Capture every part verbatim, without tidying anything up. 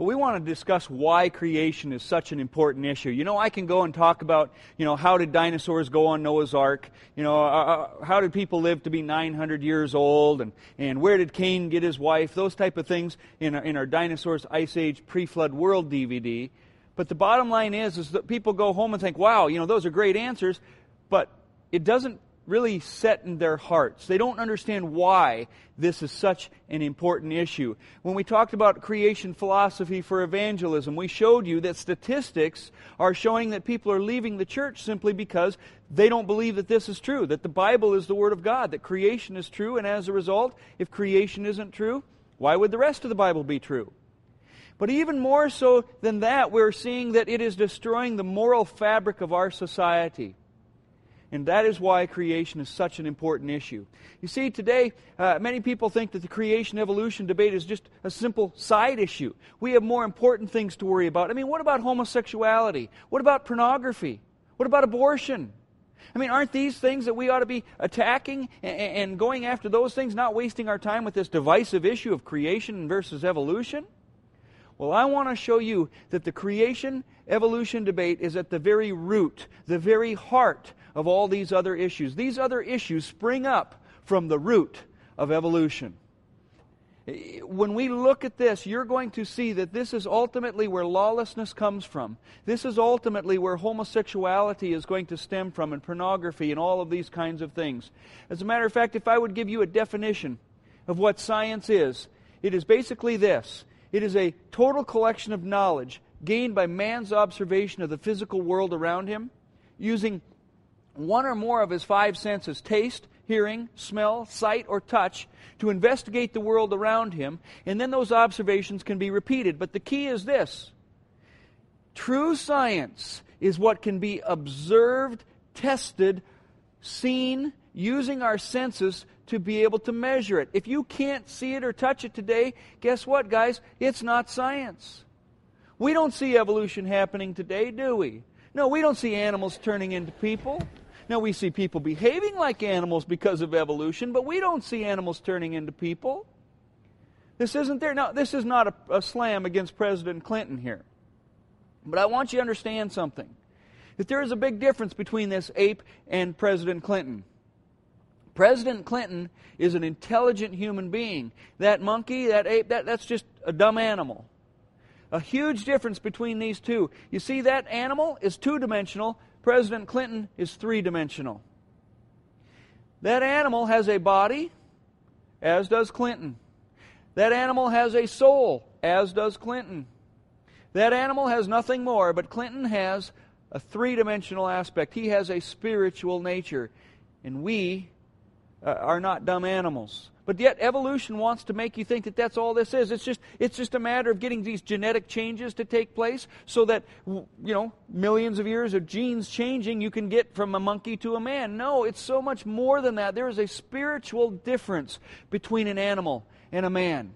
Well, we want to discuss why creation is such an important issue. You know, I can go and talk about, you know, how did dinosaurs go on Noah's Ark? You know, uh, how did people live to be nine hundred years old? And, and where did Cain get his wife? Those type of things in our, in our Dinosaurs Ice Age Pre-Flood World D V D. But the bottom line is, is that people go home and think, wow, you know, those are great answers, but it doesn't really set in their hearts. They don't understand why this is such an important issue. When we talked about creation philosophy for evangelism, we showed you that statistics are showing that people are leaving the church simply because they don't believe that this is true, that the Bible is the Word of God, that creation is true, and as a result, if creation isn't true, why would the rest of the Bible be true? But even more so than that, we're seeing that it is destroying the moral fabric of our society. And that is why creation is such an important issue. You see, today, uh, many people think that the creation-evolution debate is just a simple side issue. We have more important things to worry about. I mean, what about homosexuality? What about pornography? What about abortion? I mean, aren't these things that we ought to be attacking and, and going after those things, not wasting our time with this divisive issue of creation versus evolution? Well, I want to show you that the creation-evolution debate is at the very root, the very heart of all these other issues. These other issues spring up from the root of evolution. When we look at this, you're going to see that this is ultimately where lawlessness comes from. This is ultimately where homosexuality is going to stem from, and pornography and all of these kinds of things. As a matter of fact, if I would give you a definition of what science is, it is basically this. It is a total collection of knowledge gained by man's observation of the physical world around him, using one or more of his five senses, taste, hearing, smell, sight, or touch, to investigate the world around him, and then those observations can be repeated. But the key is this. True science is what can be observed, tested, seen, using our senses to be able to measure it. If you can't see it or touch it today, guess what, guys? It's not science. We don't see evolution happening today, do we? No, we don't see animals turning into people. No, we see people behaving like animals because of evolution, but we don't see animals turning into people. This isn't there. Now, this is not a, a slam against President Clinton here. But I want you to understand something. That there is a big difference between this ape and President Clinton. President Clinton is an intelligent human being. That monkey, that ape, that, that's just a dumb animal. A huge difference between these two. You see, that animal is two-dimensional. President Clinton is three-dimensional. That animal has a body, as does Clinton. That animal has a soul, as does Clinton. That animal has nothing more, but Clinton has a three-dimensional aspect. He has a spiritual nature. And we Uh, are not dumb animals. But yet evolution wants to make you think that that's all this is. It's just it's just a matter of getting these genetic changes to take place so that, you know, millions of years of genes changing, you can get from a monkey to a man. No, it's so much more than that. There is a spiritual difference between an animal and a man.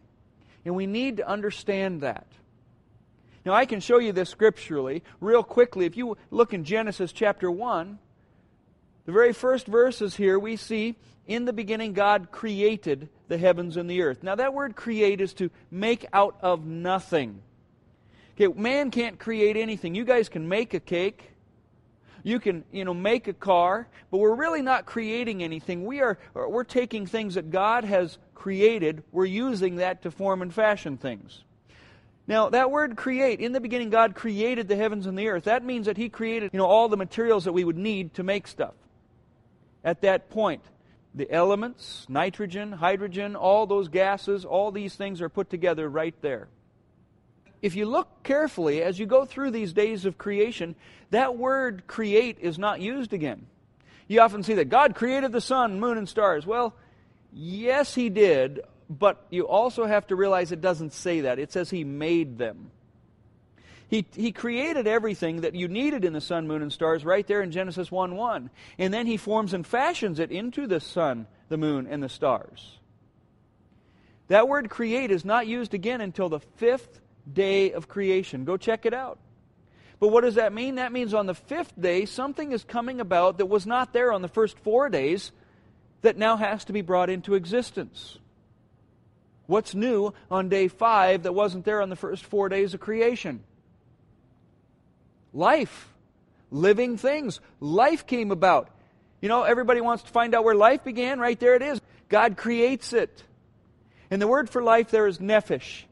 And we need to understand that. Now, I can show you this scripturally real quickly. If you look in Genesis chapter one, the very first verses here, we see, in the beginning God created the heavens and the earth. Now that word create is to make out of nothing. Okay, man can't create anything. You guys can make a cake. You can, you know, make a car, but we're really not creating anything. We are we're taking things that God has created. We're using that to form and fashion things. Now, that word create, in the beginning God created the heavens and the earth. That means that He created, you know, all the materials that we would need to make stuff. At that point, the elements, nitrogen, hydrogen, all those gases, all these things are put together right there. If you look carefully, as you go through these days of creation, that word create is not used again. You often see that God created the sun, moon, and stars. Well, yes, He did, but you also have to realize it doesn't say that. It says He made them. He, he created everything that you needed in the sun, moon, and stars right there in Genesis one one. And then He forms and fashions it into the sun, the moon, and the stars. That word create is not used again until the fifth day of creation. Go check it out. But what does that mean? That means on the fifth day, something is coming about that was not there on the first four days that now has to be brought into existence. What's new on day five that wasn't there on the first four days of creation? Life. Living things. Life came about. You know, everybody wants to find out where life began. Right there it is. God creates it. And the word for life there is nephesh.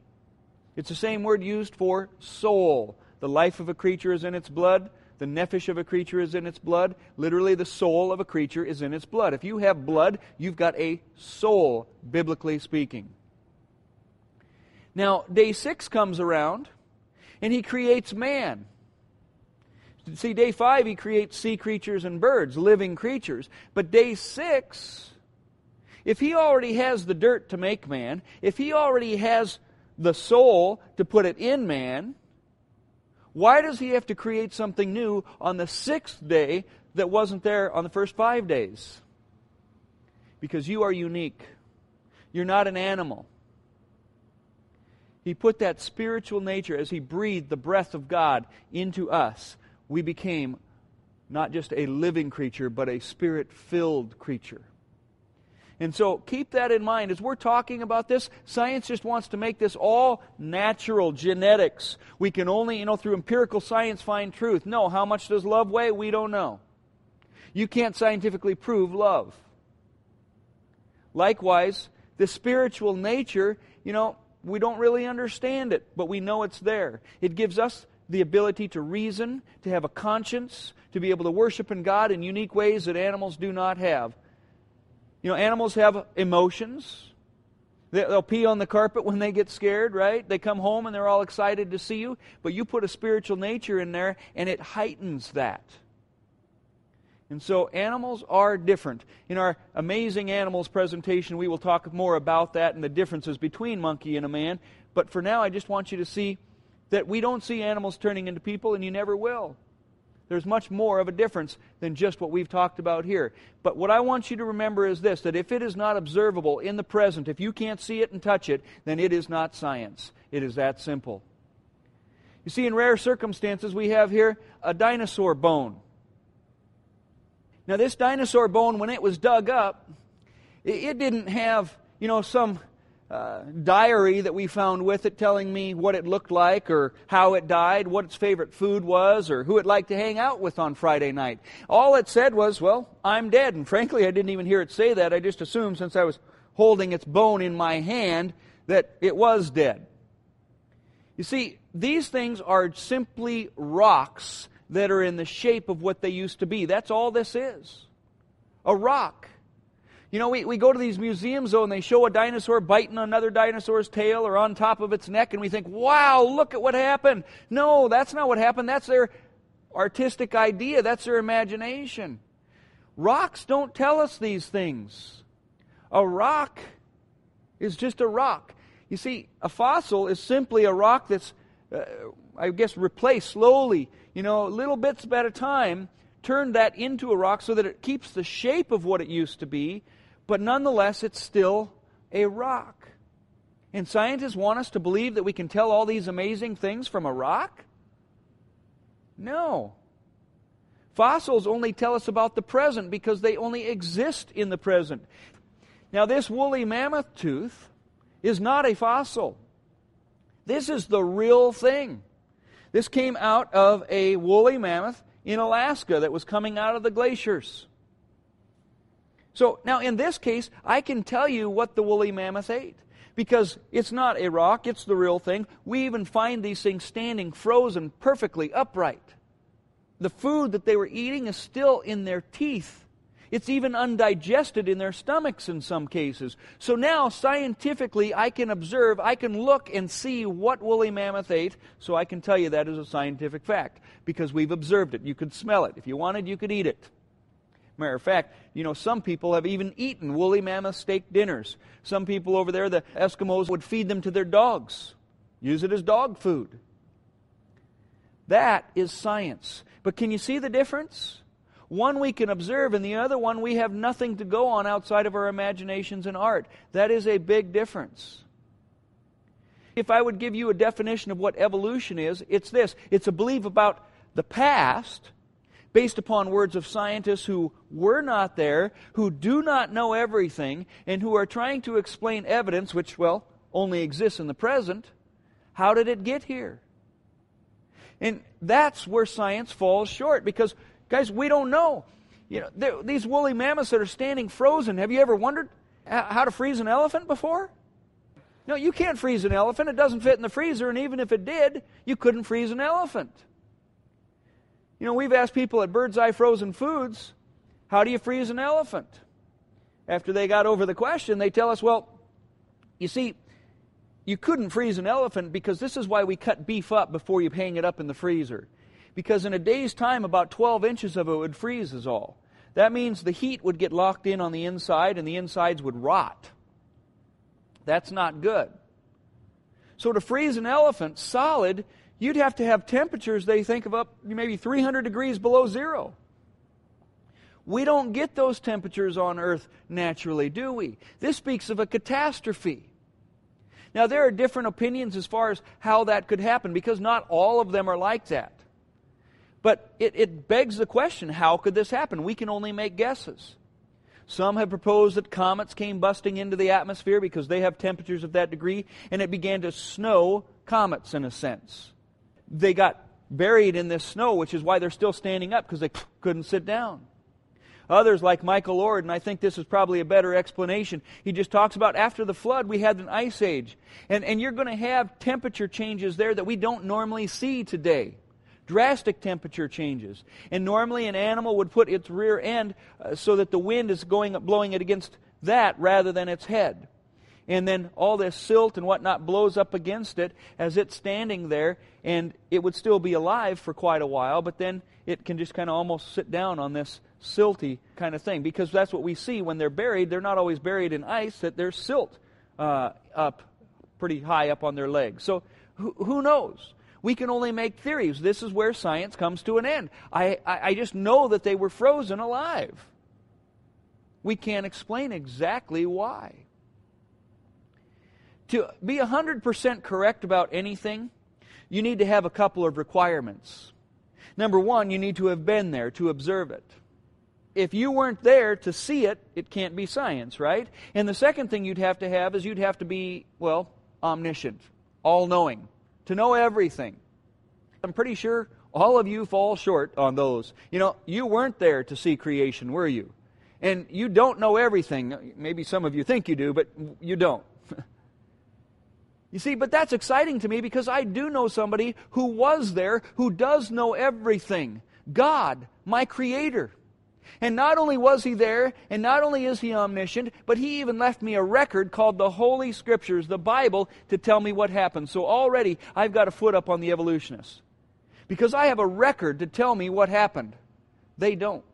It's the same word used for soul. The life of a creature is in its blood. The nephesh of a creature is in its blood. Literally, the soul of a creature is in its blood. If you have blood, you've got a soul, biblically speaking. Now, day six comes around, and he creates man. See, day five, he creates sea creatures and birds, living creatures. But day six, if he already has the dirt to make man, if he already has the soul to put it in man, why does he have to create something new on the sixth day that wasn't there on the first five days? Because you are unique. You're not an animal. He put that spiritual nature, as he breathed the breath of God into us, we became not just a living creature, but a spirit-filled creature. And so keep that in mind. As we're talking about this, science just wants to make this all natural genetics. We can only, you know, through empirical science find truth. No, how much does love weigh? We don't know. You can't scientifically prove love. Likewise, the spiritual nature, you know, we don't really understand it, but we know it's there. It gives us the ability to reason, to have a conscience, to be able to worship in God in unique ways that animals do not have. You know, animals have emotions. They'll pee on the carpet when they get scared, right? They come home and they're all excited to see you. But you put a spiritual nature in there and it heightens that. And so animals are different. In our Amazing Animals presentation, we will talk more about that and the differences between monkey and a man. But for now, I just want you to see that we don't see animals turning into people, and you never will. There's much more of a difference than just what we've talked about here. But what I want you to remember is this, that if it is not observable in the present, if you can't see it and touch it, then it is not science. It is that simple. You see, in rare circumstances, we have here a dinosaur bone. Now, this dinosaur bone, when it was dug up, it didn't have, you know, some Uh, diary that we found with it telling me what it looked like or how it died, what its favorite food was, or who it liked to hang out with on Friday night. All it said was, well, I'm dead. And frankly, I didn't even hear it say that. I just assumed, since I was holding its bone in my hand, that it was dead. You see, these things are simply rocks that are in the shape of what they used to be. That's all this is. A rock. You know, we, we go to these museums, though, and they show a dinosaur biting another dinosaur's tail or on top of its neck, and we think, wow, look at what happened. No, that's not what happened. That's their artistic idea. That's their imagination. Rocks don't tell us these things. A rock is just a rock. You see, a fossil is simply a rock that's, uh, I guess, replaced slowly, you know, little bits at a time, turned that into a rock so that it keeps the shape of what it used to be, but nonetheless, it's still a rock. And scientists want us to believe that we can tell all these amazing things from a rock? No. Fossils only tell us about the present because they only exist in the present. Now, this woolly mammoth tooth is not a fossil. This is the real thing. This came out of a woolly mammoth in Alaska that was coming out of the glaciers. So, now in this case, I can tell you what the woolly mammoth ate, because it's not a rock, it's the real thing. We even find these things standing frozen perfectly upright. The food that they were eating is still in their teeth. It's even undigested in their stomachs in some cases. So now, scientifically, I can observe, I can look and see what woolly mammoth ate, so I can tell you that is a scientific fact, because we've observed it. You could smell it. If you wanted, you could eat it. Matter of fact, you know, some people have even eaten woolly mammoth steak dinners. Some people over there, the Eskimos, would feed them to their dogs, use it as dog food. That is science. But can you see the difference? One we can observe, and the other one we have nothing to go on outside of our imaginations and art. That is a big difference. If I would give you a definition of what evolution is, it's this. It's a belief about the past based upon words of scientists who were not there, who do not know everything, and who are trying to explain evidence, which, well, only exists in the present. How did it get here? And that's where science falls short, because, guys, we don't know. You know, these woolly mammoths that are standing frozen, have you ever wondered how to freeze an elephant before? No, you can't freeze an elephant. It doesn't fit in the freezer, and even if it did, you couldn't freeze an elephant. You know, we've asked people at Bird's Eye Frozen Foods, how do you freeze an elephant? After they got over the question, they tell us, well, you see, you couldn't freeze an elephant because this is why we cut beef up before you hang it up in the freezer. Because in a day's time, about twelve inches of it would freeze is all. That means the heat would get locked in on the inside and the insides would rot. That's not good. So to freeze an elephant solid, you'd have to have temperatures they think of up maybe three hundred degrees below zero. We don't get those temperatures on Earth naturally, do we? This speaks of a catastrophe. Now, there are different opinions as far as how that could happen, because not all of them are like that. But it, it begs the question, how could this happen? We can only make guesses. Some have proposed that comets came busting into the atmosphere because they have temperatures of that degree, and it began to snow comets in a sense. They got buried in this snow, which is why they're still standing up, because they couldn't sit down. Others, like Michael Lord, and I think this is probably a better explanation, he just talks about after the flood we had an ice age. And, and you're going to have temperature changes there that we don't normally see today. Drastic temperature changes. And normally an animal would put its rear end uh, so that the wind is going blowing it against that rather than its head. And then all this silt and whatnot blows up against it as it's standing there, and it would still be alive for quite a while, but then it can just kind of almost sit down on this silty kind of thing, because that's what we see when they're buried. They're not always buried in ice, that there's silt uh, up pretty high up on their legs. So who, who knows? We can only make theories. This is where science comes to an end. I, I, I just know that they were frozen alive. We can't explain exactly why. To be one hundred percent correct about anything, you need to have a couple of requirements. Number one, you need to have been there to observe it. If you weren't there to see it, it can't be science, right? And the second thing you'd have to have is you'd have to be, well, omniscient, all-knowing, to know everything. I'm pretty sure all of you fall short on those. You know, you weren't there to see creation, were you? And you don't know everything. Maybe some of you think you do, but you don't. You see, but that's exciting to me, because I do know somebody who was there, who does know everything. God, my Creator. And not only was He there, and not only is He omniscient, but He even left me a record called the Holy Scriptures, the Bible, to tell me what happened. So already I've got a foot up on the evolutionists, because I have a record to tell me what happened. They don't.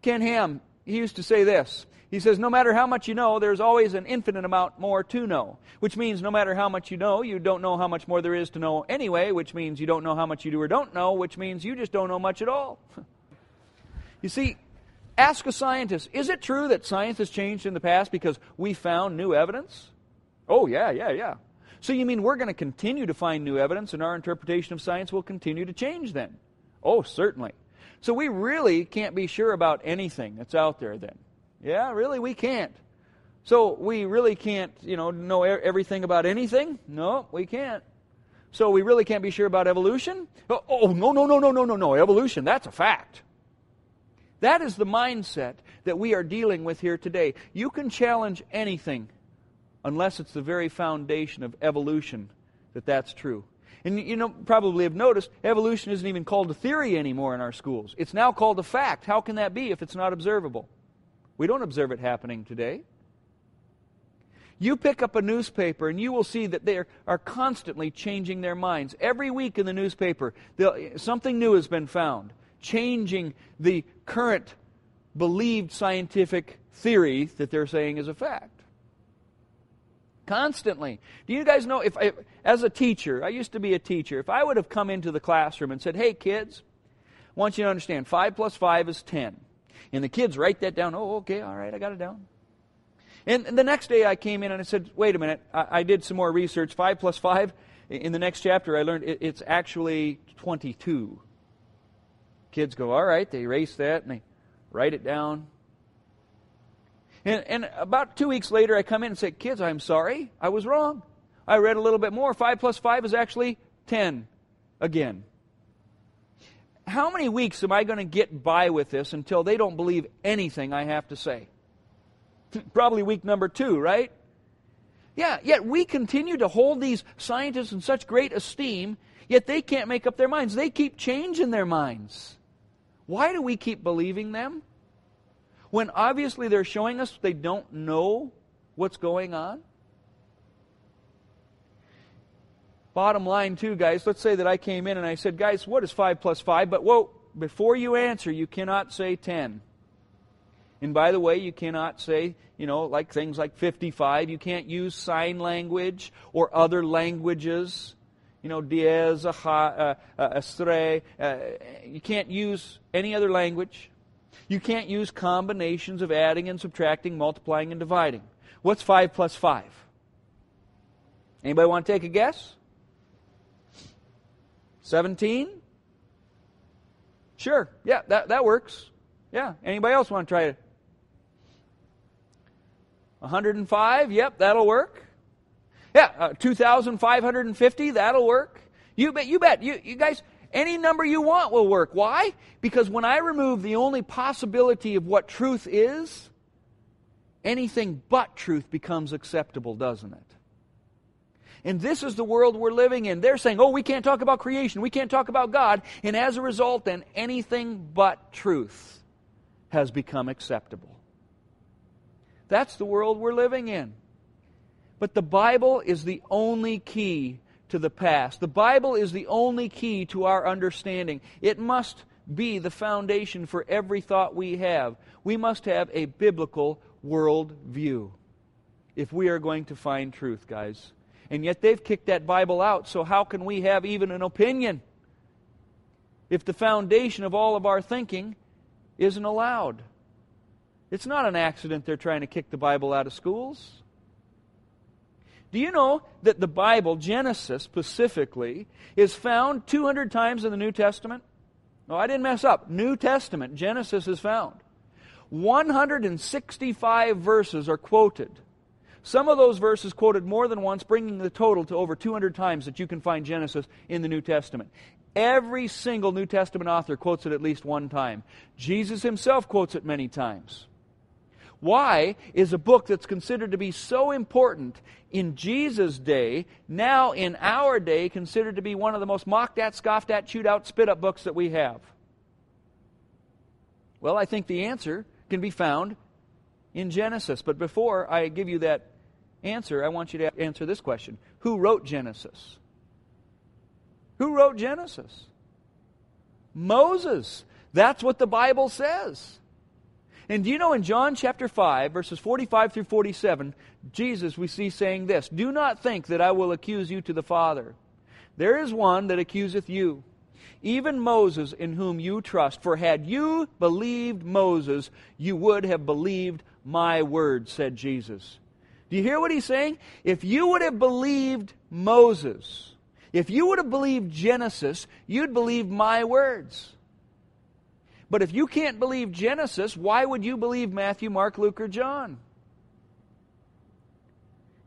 Ken Ham, he used to say this. He says, no matter how much you know, there's always an infinite amount more to know. Which means no matter how much you know, you don't know how much more there is to know anyway, which means you don't know how much you do or don't know, which means you just don't know much at all. You see, ask a scientist, is it true that science has changed in the past because we found new evidence? Oh, yeah, yeah, yeah. So you mean we're going to continue to find new evidence, and our interpretation of science will continue to change then? Oh, certainly. So we really can't be sure about anything that's out there then. Yeah, really, we can't. So we really can't, you know, know everything about anything? No, we can't. So we really can't be sure about evolution? Oh, oh, no, no, no, no, no, no, no. Evolution, that's a fact. That is the mindset that we are dealing with here today. You can challenge anything unless it's the very foundation of evolution that that's true. And you know, probably have noticed, evolution isn't even called a theory anymore in our schools. It's now called a fact. How can that be if it's not observable? We don't observe it happening today. You pick up a newspaper and you will see that they are constantly changing their minds. Every week in the newspaper, something new has been found, changing the current believed scientific theory that they're saying is a fact. Constantly. Do you guys know, if I, as a teacher, I used to be a teacher, if I would have come into the classroom and said, hey kids, I want you to understand, five plus five is ten. And the kids write that down. Oh, okay, all right, I got it down. And, and the next day I came in and I said, wait a minute, I, I did some more research. five plus five, in the next chapter I learned it, it's actually twenty-two. Kids go, all right, they erase that and they write it down. And, and about two weeks later, I come in and say, kids, I'm sorry, I was wrong. I read a little bit more. Five plus five is actually ten again. How many weeks am I going to get by with this until they don't believe anything I have to say? Probably week number two, right? Yeah, yet we continue to hold these scientists in such great esteem, yet they can't make up their minds. They keep changing their minds. Why do we keep believing them? When obviously they're showing us they don't know what's going on. Bottom line too, guys, let's say that I came in and I said, guys, what is five plus five? But whoa, before you answer, you cannot say ten. And by the way, you cannot say, you know, like things like fifty-five. You can't use sign language or other languages. You know, diez, aha, estre. You can't use any other language. You can't use combinations of adding and subtracting, multiplying and dividing. What's five plus five? Anybody want to take a guess? seventeen? Sure. Yeah, that, that works. Yeah. Anybody else want to try it? one hundred five? Yep, that'll work. Yeah, uh, two thousand five hundred fifty? That'll work. You bet. You bet. You, you guys... Any number you want will work. Why? Because when I remove the only possibility of what truth is, anything but truth becomes acceptable, doesn't it? And this is the world we're living in. They're saying, oh, we can't talk about creation, we can't talk about God, and as a result, then anything but truth has become acceptable. That's the world we're living in. But the Bible is the only key to the past. The Bible is the only key to our understanding. It must be the foundation for every thought we have. We must have a biblical world view if we are going to find truth, guys. And yet they've kicked that Bible out, so how can we have even an opinion if the foundation of all of our thinking isn't allowed? It's not an accident they're trying to kick the Bible out of schools. Do you know that the Bible, Genesis specifically, is found two hundred times in the New Testament? No, I didn't mess up. New Testament, Genesis is found. one hundred sixty-five verses are quoted. Some of those verses quoted more than once, bringing the total to over two hundred times that you can find Genesis in the New Testament. Every single New Testament author quotes it at least one time. Jesus himself quotes it many times. Why is a book that's considered to be so important in Jesus' day, now in our day, considered to be one of the most mocked at, scoffed at, chewed out, spit up books that we have? Well, I think the answer can be found in Genesis. But before I give you that answer, I want you to answer this question. Who wrote Genesis? Who wrote Genesis? Moses. That's what the Bible says. And do you know in John chapter five, verses forty-five through forty-seven, Jesus we see saying this, do not think that I will accuse you to the Father. There is one that accuseth you, even Moses, in whom you trust. For had you believed Moses, you would have believed my word, said Jesus. Do you hear what he's saying? If you would have believed Moses, if you would have believed Genesis, you'd believe my words. But if you can't believe Genesis, why would you believe Matthew, Mark, Luke, or John?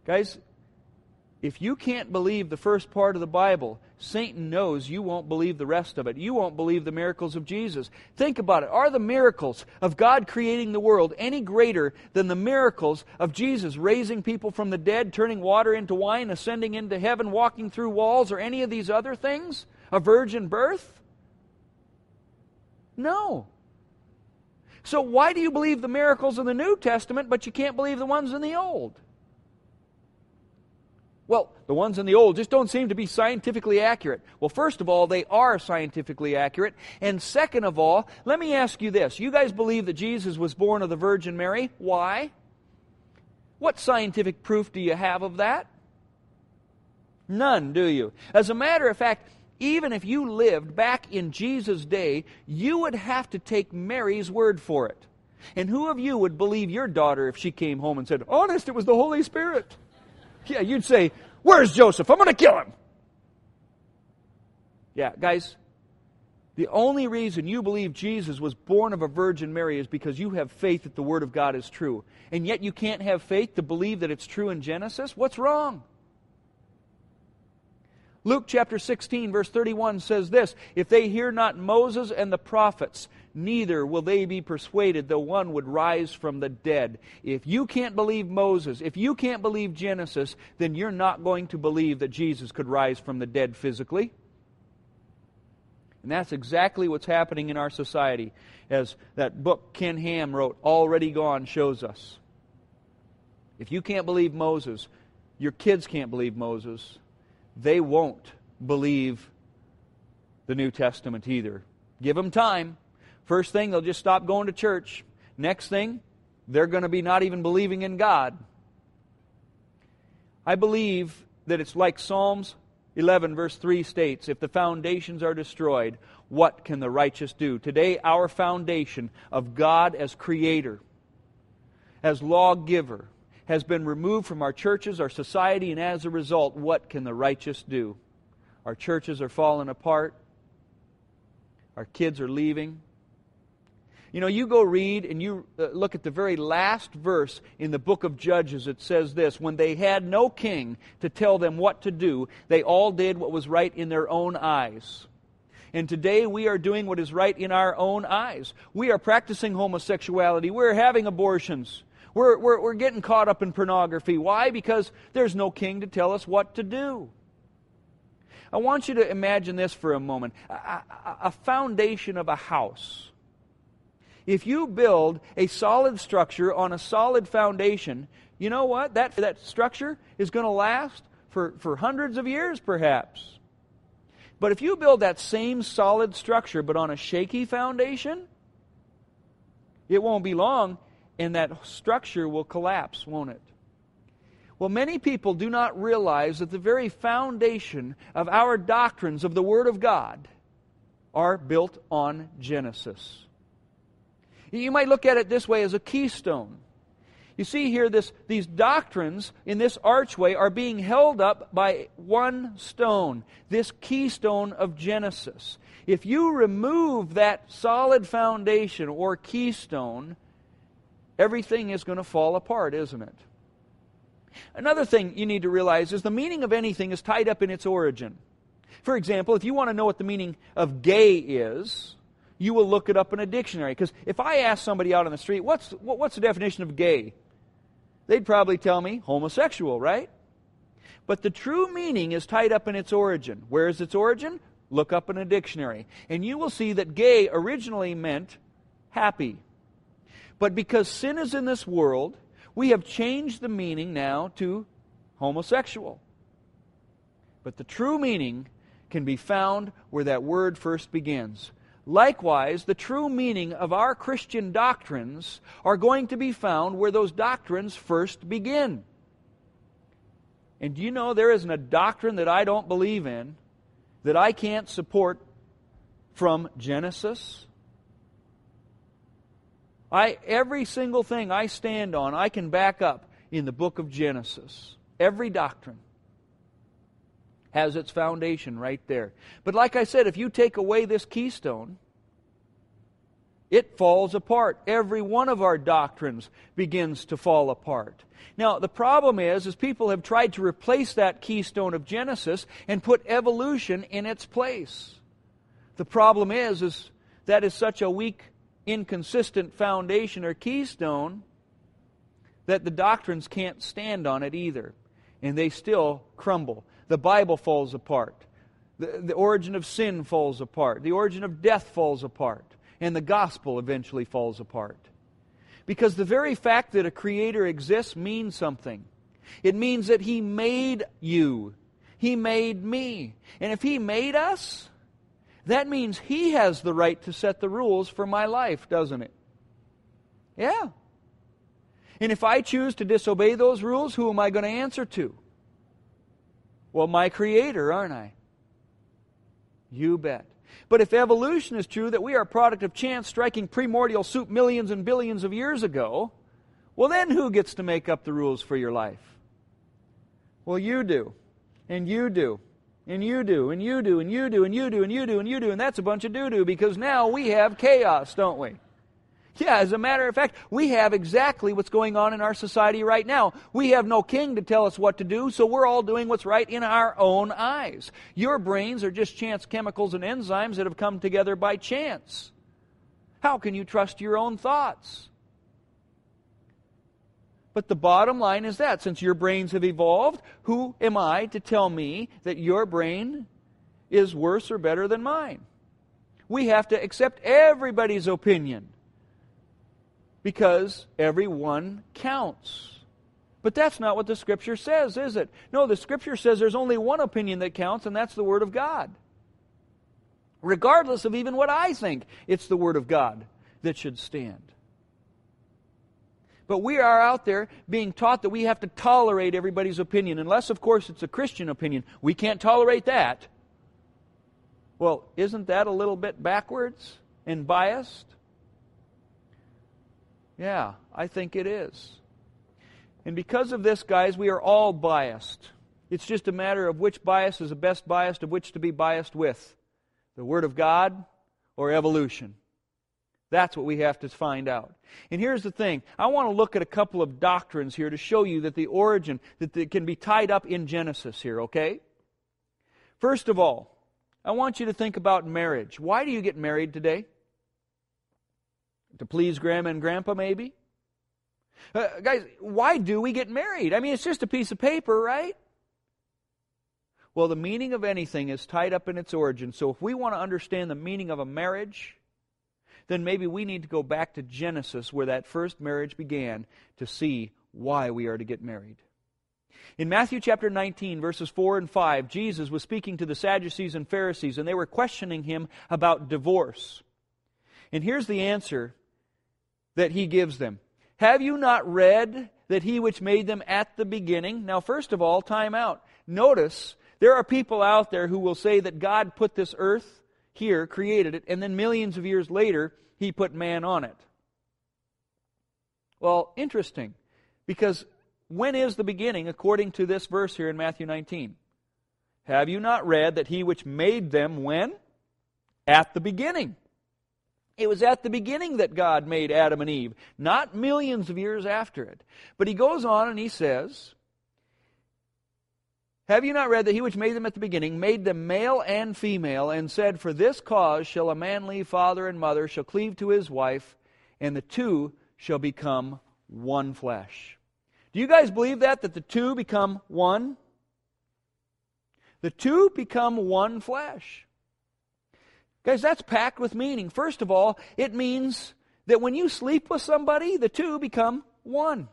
Guys, if you can't believe the first part of the Bible, Satan knows you won't believe the rest of it. You won't believe the miracles of Jesus. Think about it. Are the miracles of God creating the world any greater than the miracles of Jesus raising people from the dead, turning water into wine, ascending into heaven, walking through walls, or any of these other things? A virgin birth? No. So why do you believe the miracles in the New Testament, but you can't believe the ones in the Old? Well, the ones in the Old just don't seem to be scientifically accurate. Well, first of all, they are scientifically accurate. And second of all, let me ask you this. You guys believe that Jesus was born of the Virgin Mary? Why? What scientific proof do you have of that? None, do you? As a matter of fact, even if you lived back in Jesus' day, you would have to take Mary's word for it. And who of you would believe your daughter if she came home and said, honest, it was the Holy Spirit? Yeah, you'd say, where's Joseph? I'm going to kill him. Yeah, guys, The only reason you believe Jesus was born of a Virgin Mary is because you have faith that the Word of God is true. And yet you can't have faith to believe that it's true in Genesis? What's wrong? Luke chapter sixteen, verse thirty-one says this, "If they hear not Moses and the prophets, neither will they be persuaded, though one would rise from the dead." If you can't believe Moses, if you can't believe Genesis, then you're not going to believe that Jesus could rise from the dead physically. And that's exactly what's happening in our society, as that book Ken Ham wrote, Already Gone, shows us. If you can't believe Moses, your kids can't believe Moses, they won't believe the New Testament either. Give them time. First thing, they'll just stop going to church. Next thing, they're going to be not even believing in God. I believe that it's like Psalms eleven verse three states, "If the foundations are destroyed, what can the righteous do?" Today, our foundation of God as creator, as lawgiver, has been removed from our churches, our society, and as a result, what can the righteous do? Our churches are falling apart. Our kids are leaving. You know, you go read and you look at the very last verse in the book of Judges. It says this, "When they had no king to tell them what to do, they all did what was right in their own eyes." And today we are doing what is right in our own eyes. We are practicing homosexuality. We're having abortions. We're, we're, we're getting caught up in pornography. Why? Because there's no king to tell us what to do. I want you to imagine this for a moment. A, a, a foundation of a house. If you build a solid structure on a solid foundation, you know what? That, that structure is going to last for, for hundreds of years, perhaps. But if you build that same solid structure but on a shaky foundation, it won't be long and that structure will collapse, won't it? Well, many people do not realize that the very foundation of our doctrines of the Word of God are built on Genesis. You might look at it this way, as a keystone. You see here, this, these doctrines in this archway are being held up by one stone, this keystone of Genesis. If you remove that solid foundation or keystone, everything is going to fall apart, isn't it? Another thing you need to realize is the meaning of anything is tied up in its origin. For example, if you want to know what the meaning of gay is, you will look it up in a dictionary. Because if I ask somebody out on the street, what's, what, what's the definition of gay? They'd probably tell me homosexual, right? But the true meaning is tied up in its origin. Where is its origin? Look up in a dictionary. And you will see that gay originally meant happy. But because sin is in this world, we have changed the meaning now to homosexual. But the true meaning can be found where that word first begins. Likewise, the true meaning of our Christian doctrines are going to be found where those doctrines first begin. And do you know there isn't a doctrine that I don't believe in that I can't support from Genesis? I every single thing I stand on, I can back up in the book of Genesis. Every doctrine has its foundation right there. But like I said, if you take away this keystone, it falls apart. Every one of our doctrines begins to fall apart. Now, the problem is, is people have tried to replace that keystone of Genesis and put evolution in its place. The problem is, is that is such a weak, inconsistent foundation or keystone that the doctrines can't stand on it either. And they still crumble. The Bible falls apart. The, the origin of sin falls apart. The origin of death falls apart. And the gospel eventually falls apart. Because the very fact that a creator exists means something. It means that He made you. He made me. And if He made us, that means He has the right to set the rules for my life, doesn't it? Yeah. And if I choose to disobey those rules, who am I going to answer to? Well, my Creator, aren't I? You bet. But if evolution is true, that we are a product of chance striking primordial soup millions and billions of years ago, well then who gets to make up the rules for your life? Well, you do. And you do. And you do, and you do, and you do, and you do, and you do, and you do, and that's a bunch of doo-doo, because now we have chaos, don't we? Yeah, as a matter of fact, we have exactly what's going on in our society right now. We have no king to tell us what to do, so we're all doing what's right in our own eyes. Your brains are just chance chemicals and enzymes that have come together by chance. How can you trust your own thoughts? But the bottom line is that, since your brains have evolved, who am I to tell me that your brain is worse or better than mine? We have to accept everybody's opinion, because everyone counts. But that's not what the Scripture says, is it? No, the Scripture says there's only one opinion that counts, and that's the Word of God. Regardless of even what I think, it's the Word of God that should stand. But we are out there being taught that we have to tolerate everybody's opinion, unless, of course, it's a Christian opinion. We can't tolerate that. Well, isn't that a little bit backwards and biased? Yeah, I think it is. And because of this, guys, we are all biased. It's just a matter of which bias is the best bias of which to be biased with. The Word of God or evolution. That's what we have to find out. And here's the thing. I want to look at a couple of doctrines here to show you that the origin, that it can be tied up in Genesis here, okay? First of all, I want you to think about marriage. Why do you get married today? To please Grandma and Grandpa, maybe? Uh, guys, why do we get married? I mean, it's just a piece of paper, right? Well, the meaning of anything is tied up in its origin. So if we want to understand the meaning of a marriage, then maybe we need to go back to Genesis, where that first marriage began, to see why we are to get married. In Matthew chapter nineteen, verses four and five, Jesus was speaking to the Sadducees and Pharisees, and they were questioning him about divorce. And here's the answer that he gives them. Have you not read that he which made them at the beginning? Now, first of all, time out. Notice, there are people out there who will say that God put this earth here, created it, and then millions of years later, he put man on it. Well, interesting, because when is the beginning, according to this verse here in Matthew nineteen? Have you not read that he which made them, when? At the beginning. It was at the beginning that God made Adam and Eve, not millions of years after it. But he goes on and he says, have you not read that he which made them at the beginning made them male and female, and said, for this cause shall a man leave father and mother, shall cleave to his wife, and the two shall become one flesh. Do you guys believe that, that the two become one? The two become one flesh. Guys, that's packed with meaning. First of all, it means that when you sleep with somebody, the two become one.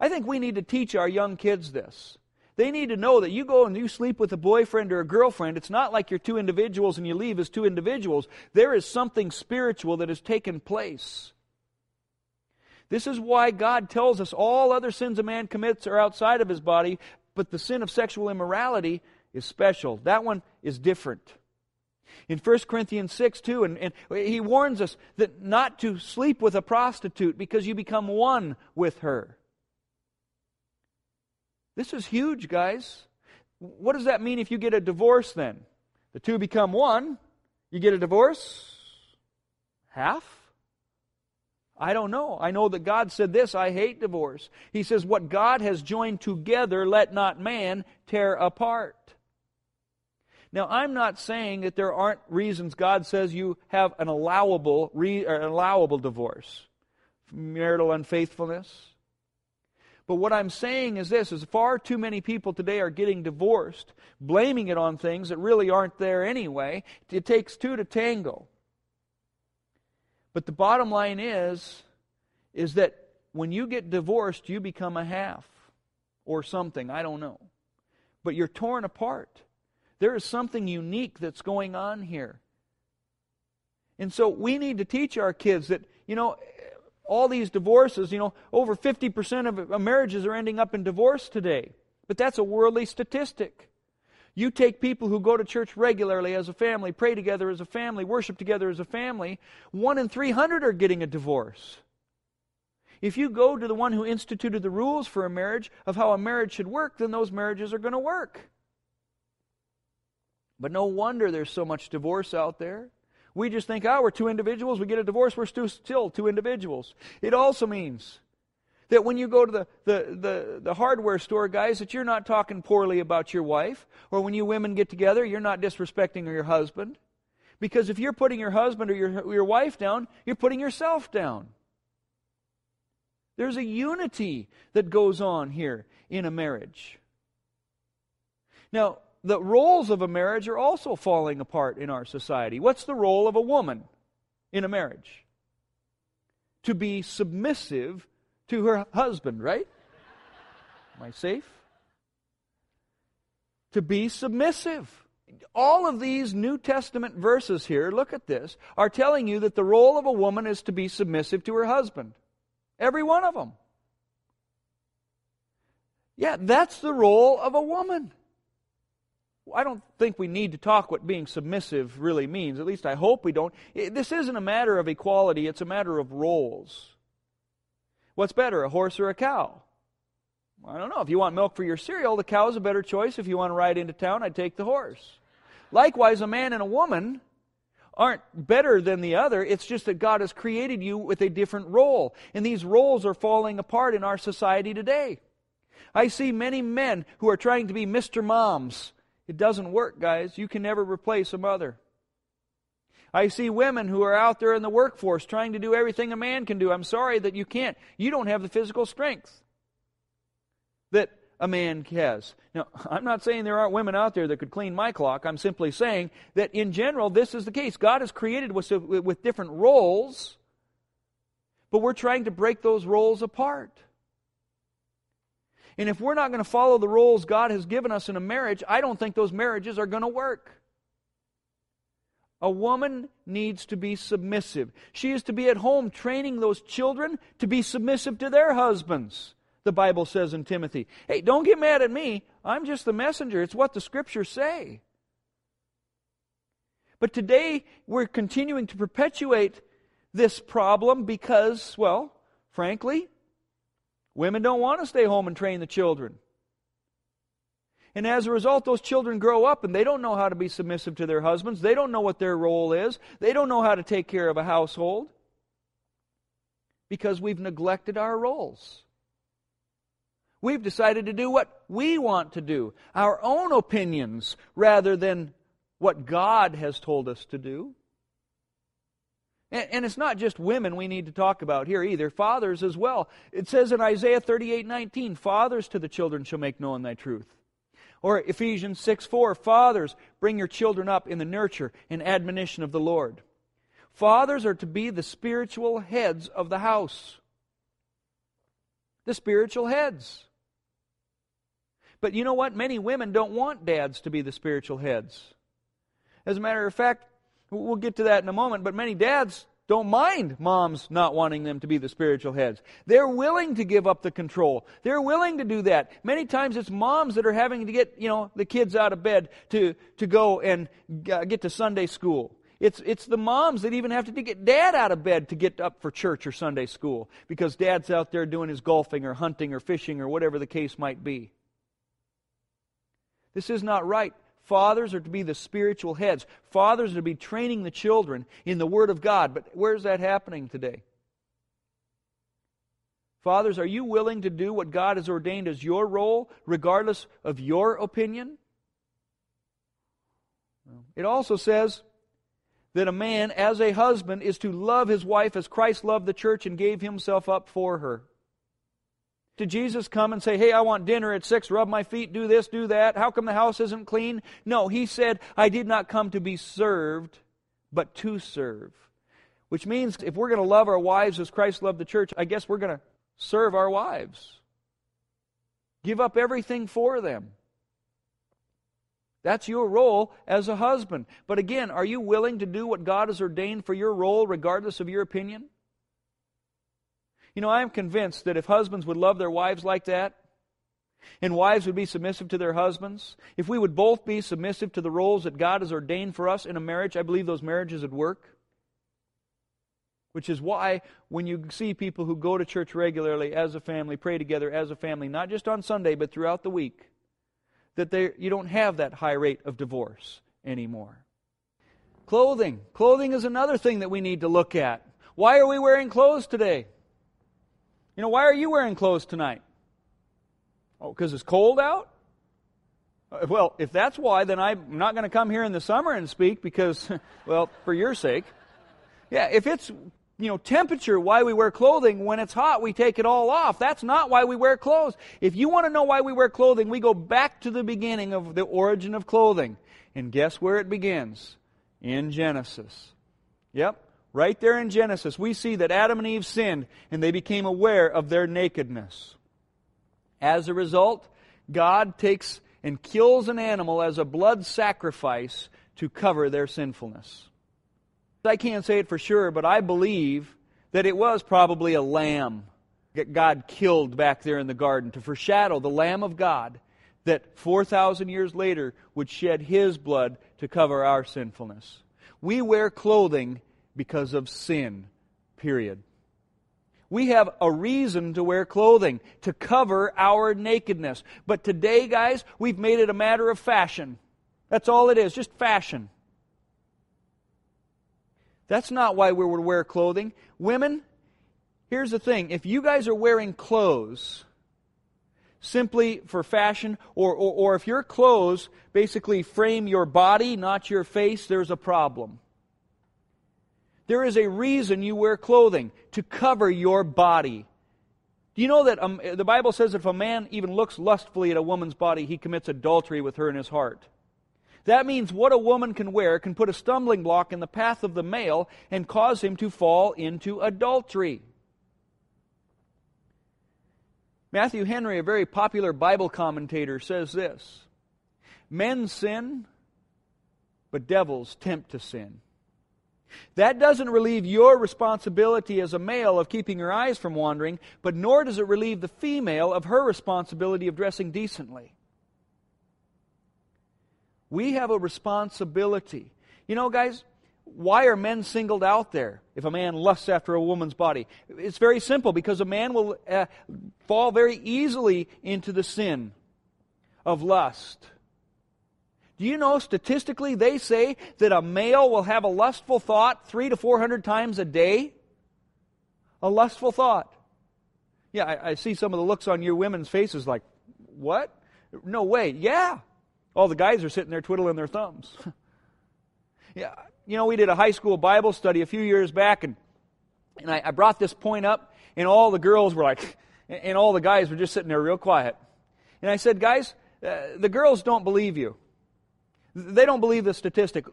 I think we need to teach our young kids this. They need to know that you go and you sleep with a boyfriend or a girlfriend, it's not like you're two individuals and you leave as two individuals. There is something spiritual that has taken place. This is why God tells us all other sins a man commits are outside of his body, but the sin of sexual immorality is special. That one is different. In First Corinthians six, too, and, and he warns us that not to sleep with a prostitute, because you become one with her. This is huge, guys. What does that mean if you get a divorce then? The two become one. You get a divorce? Half? I don't know. I know that God said this, I hate divorce. He says, what God has joined together, let not man tear apart. Now, I'm not saying that there aren't reasons God says you have an allowable, re, or an allowable divorce. Marital unfaithfulness. But what I'm saying is this, is far too many people today are getting divorced, blaming it on things that really aren't there anyway. It takes two to tango. But the bottom line is, is that when you get divorced, you become a half or something, I don't know. But you're torn apart. There is something unique that's going on here. And so we need to teach our kids that, you know, all these divorces, you know, over fifty percent of marriages are ending up in divorce today. But that's a worldly statistic. You take people who go to church regularly as a family, pray together as a family, worship together as a family, one in three hundred are getting a divorce. If you go to the one who instituted the rules for a marriage of how a marriage should work, then those marriages are going to work. But no wonder there's so much divorce out there. We just think, oh, we're two individuals. We get a divorce. We're stu- still two individuals. It also means that when you go to the, the, the, the hardware store, guys, that you're not talking poorly about your wife. Or when you women get together, you're not disrespecting your husband. Because if you're putting your husband or your, your wife down, you're putting yourself down. There's a unity that goes on here in a marriage. Now, the roles of a marriage are also falling apart in our society. What's the role of a woman in a marriage? To be submissive to her husband, right? Am I safe? To be submissive. All of these New Testament verses here, look at this, are telling you that the role of a woman is to be submissive to her husband. Every one of them. Yeah, that's the role of a woman. I don't think we need to talk what being submissive really means. At least I hope we don't. This isn't a matter of equality. It's a matter of roles. What's better, a horse or a cow? I don't know. If you want milk for your cereal, the cow's a better choice. If you want to ride into town, I'd take the horse. Likewise, a man and a woman aren't better than the other. It's just that God has created you with a different role. And these roles are falling apart in our society today. I see many men who are trying to be Mister Moms. It doesn't work, guys. You can never replace a mother. I see women who are out there in the workforce trying to do everything a man can do. I'm sorry that you can't. You don't have the physical strength that a man has. Now, I'm not saying there aren't women out there that could clean my clock. I'm simply saying that in general, this is the case. God has created with, with different roles, but we're trying to break those roles apart. And if we're not going to follow the roles God has given us in a marriage, I don't think those marriages are going to work. A woman needs to be submissive. She is to be at home training those children to be submissive to their husbands. The Bible says in Timothy, hey, don't get mad at me. I'm just the messenger. It's what the Scriptures say. But today, we're continuing to perpetuate this problem because, well, frankly, women don't want to stay home and train the children. And as a result, those children grow up and they don't know how to be submissive to their husbands. They don't know what their role is. They don't know how to take care of a household because we've neglected our roles. We've decided to do what we want to do, our own opinions, rather than what God has told us to do. And it's not just women we need to talk about here either. Fathers as well. It says in Isaiah thirty-eight nineteen, fathers to the children shall make known thy truth. Or Ephesians six four, fathers, bring your children up in the nurture and admonition of the Lord. Fathers are to be the spiritual heads of the house. The spiritual heads. But you know what? Many women don't want dads to be the spiritual heads. As a matter of fact, we'll get to that in a moment, but many dads don't mind moms not wanting them to be the spiritual heads. They're willing to give up the control. They're willing to do that. Many times it's moms that are having to get, you know, the kids out of bed to, to go and get to Sunday school. It's, it's the moms that even have to get dad out of bed to get up for church or Sunday school because dad's out there doing his golfing or hunting or fishing or whatever the case might be. This is not right. Fathers are to be the spiritual heads. Fathers are to be training the children in the Word of God. But where's that happening today? Fathers, are you willing to do what God has ordained as your role, regardless of your opinion? It also says that a man, as a husband, is to love his wife as Christ loved the church and gave himself up for her. Did Jesus come and say, hey, I want dinner at six, rub my feet, do this, do that? How come the house isn't clean? No, he said, I did not come to be served, but to serve. Which means if we're going to love our wives as Christ loved the church, I guess we're going to serve our wives. Give up everything for them. That's your role as a husband. But again, are you willing to do what God has ordained for your role regardless of your opinion? You know, I am convinced that if husbands would love their wives like that, and wives would be submissive to their husbands, if we would both be submissive to the roles that God has ordained for us in a marriage, I believe those marriages would work. Which is why when you see people who go to church regularly as a family, pray together as a family, not just on Sunday but throughout the week, that they you don't have that high rate of divorce anymore. Clothing. Clothing is another thing that we need to look at. Why are we wearing clothes today? You know, why are you wearing clothes tonight? Oh, because it's cold out? Well, if that's why, then I'm not going to come here in the summer and speak because, well, for your sake. Yeah, if it's, you know, temperature, why we wear clothing, when it's hot, we take it all off. That's not why we wear clothes. If you want to know why we wear clothing, we go back to the beginning of the origin of clothing. And guess where it begins? In Genesis. Yep, right there in Genesis, we see that Adam and Eve sinned, and they became aware of their nakedness. As a result, God takes and kills an animal as a blood sacrifice to cover their sinfulness. I can't say it for sure, but I believe that it was probably a lamb that God killed back there in the garden to foreshadow the Lamb of God that four thousand years later would shed His blood to cover our sinfulness. We wear clothing because of sin, period. We have a reason to wear clothing, to cover our nakedness. But today, guys, we've made it a matter of fashion. That's all it is, just fashion. That's not why we would wear clothing. Women, here's the thing. If you guys are wearing clothes simply for fashion, or, or, or if your clothes basically frame your body, not your face, there's a problem. There is a reason you wear clothing, to cover your body. Do you know that um, the Bible says that if a man even looks lustfully at a woman's body, he commits adultery with her in his heart? That means what a woman can wear can put a stumbling block in the path of the male and cause him to fall into adultery. Matthew Henry, a very popular Bible commentator, says this: men sin, but devils tempt to sin. That doesn't relieve your responsibility as a male of keeping your eyes from wandering, but nor does it relieve the female of her responsibility of dressing decently. We have a responsibility. You know, guys, why are men singled out there if a man lusts after a woman's body? It's very simple, because a man will uh, fall very easily into the sin of lust. Do you know statistically they say that a male will have a lustful thought three to four hundred times a day? A lustful thought. Yeah, I, I see some of the looks on your women's faces like, what? No way. Yeah. All the guys are sitting there twiddling their thumbs. Yeah, you know, we did a high school Bible study a few years back, and and I, I brought this point up, and all the girls were like, and all the guys were just sitting there real quiet. And I said, guys, uh, the girls don't believe you. They don't believe the statistic.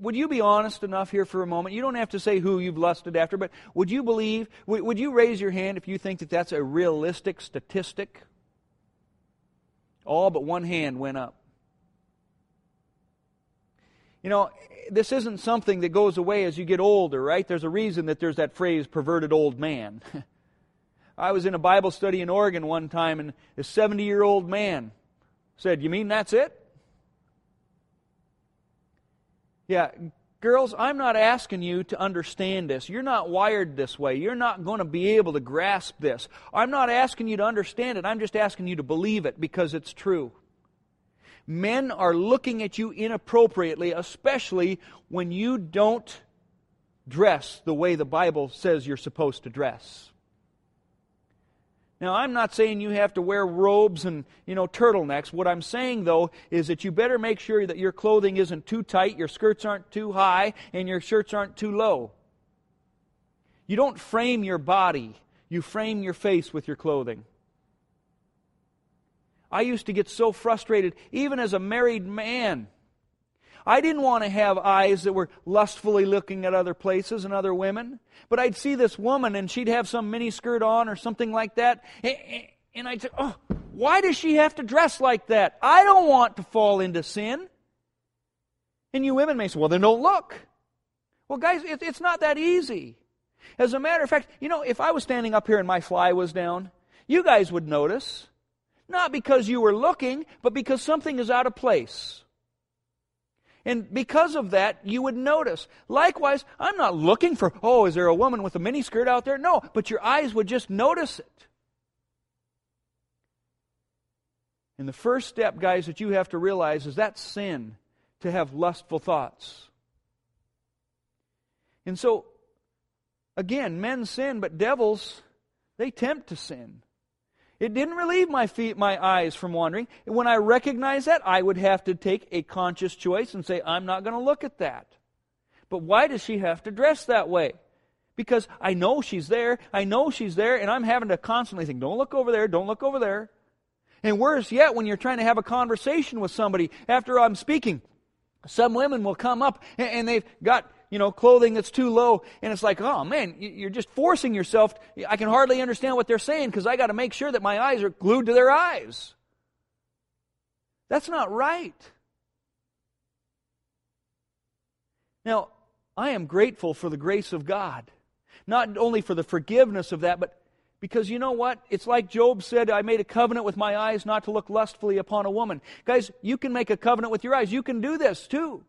Would you be honest enough here for a moment? You don't have to say who you've lusted after, but would you believe, would you raise your hand if you think that that's a realistic statistic? All but one hand went up. You know, this isn't something that goes away as you get older, right? There's a reason that there's that phrase, perverted old man. I was in a Bible study in Oregon one time, and a seventy-year-old man said, you mean that's it? Yeah, girls, I'm not asking you to understand this. You're not wired this way. You're not going to be able to grasp this. I'm not asking you to understand it. I'm just asking you to believe it, because it's true. Men are looking at you inappropriately, especially when you don't dress the way the Bible says you're supposed to dress. Now, I'm not saying you have to wear robes and, you know, turtlenecks. What I'm saying, though, is that you better make sure that your clothing isn't too tight, your skirts aren't too high, and your shirts aren't too low. You don't frame your body. You frame your face with your clothing. I used to get so frustrated, even as a married man. I didn't want to have eyes that were lustfully looking at other places and other women. But I'd see this woman, and she'd have some miniskirt on or something like that. And I'd say, oh, why does she have to dress like that? I don't want to fall into sin. And you women may say, well, then don't look. Well, guys, it's not that easy. As a matter of fact, you know, if I was standing up here and my fly was down, you guys would notice. Not because you were looking, but because something is out of place. And because of that, you would notice. Likewise, I'm not looking for, oh, is there a woman with a miniskirt out there? No, but your eyes would just notice it. And the first step, guys, that you have to realize is that sin to have lustful thoughts. And so, again, men sin, but devils, they tempt to sin. It didn't relieve my feet, my eyes from wandering. And when I recognize that, I would have to take a conscious choice and say, I'm not going to look at that. But why does she have to dress that way? Because I know she's there, I know she's there, and I'm having to constantly think, don't look over there, don't look over there. And worse yet, when you're trying to have a conversation with somebody, after I'm speaking, some women will come up and, and they've got, you know, clothing that's too low, and it's like, oh man, you're just forcing yourself. I can hardly understand what they're saying because I got to make sure that my eyes are glued to their eyes. That's not right. Now, I am grateful for the grace of God, not only for the forgiveness of that, but because you know what? It's like Job said, I made a covenant with my eyes not to look lustfully upon a woman. Guys, you can make a covenant with your eyes. You can do this too.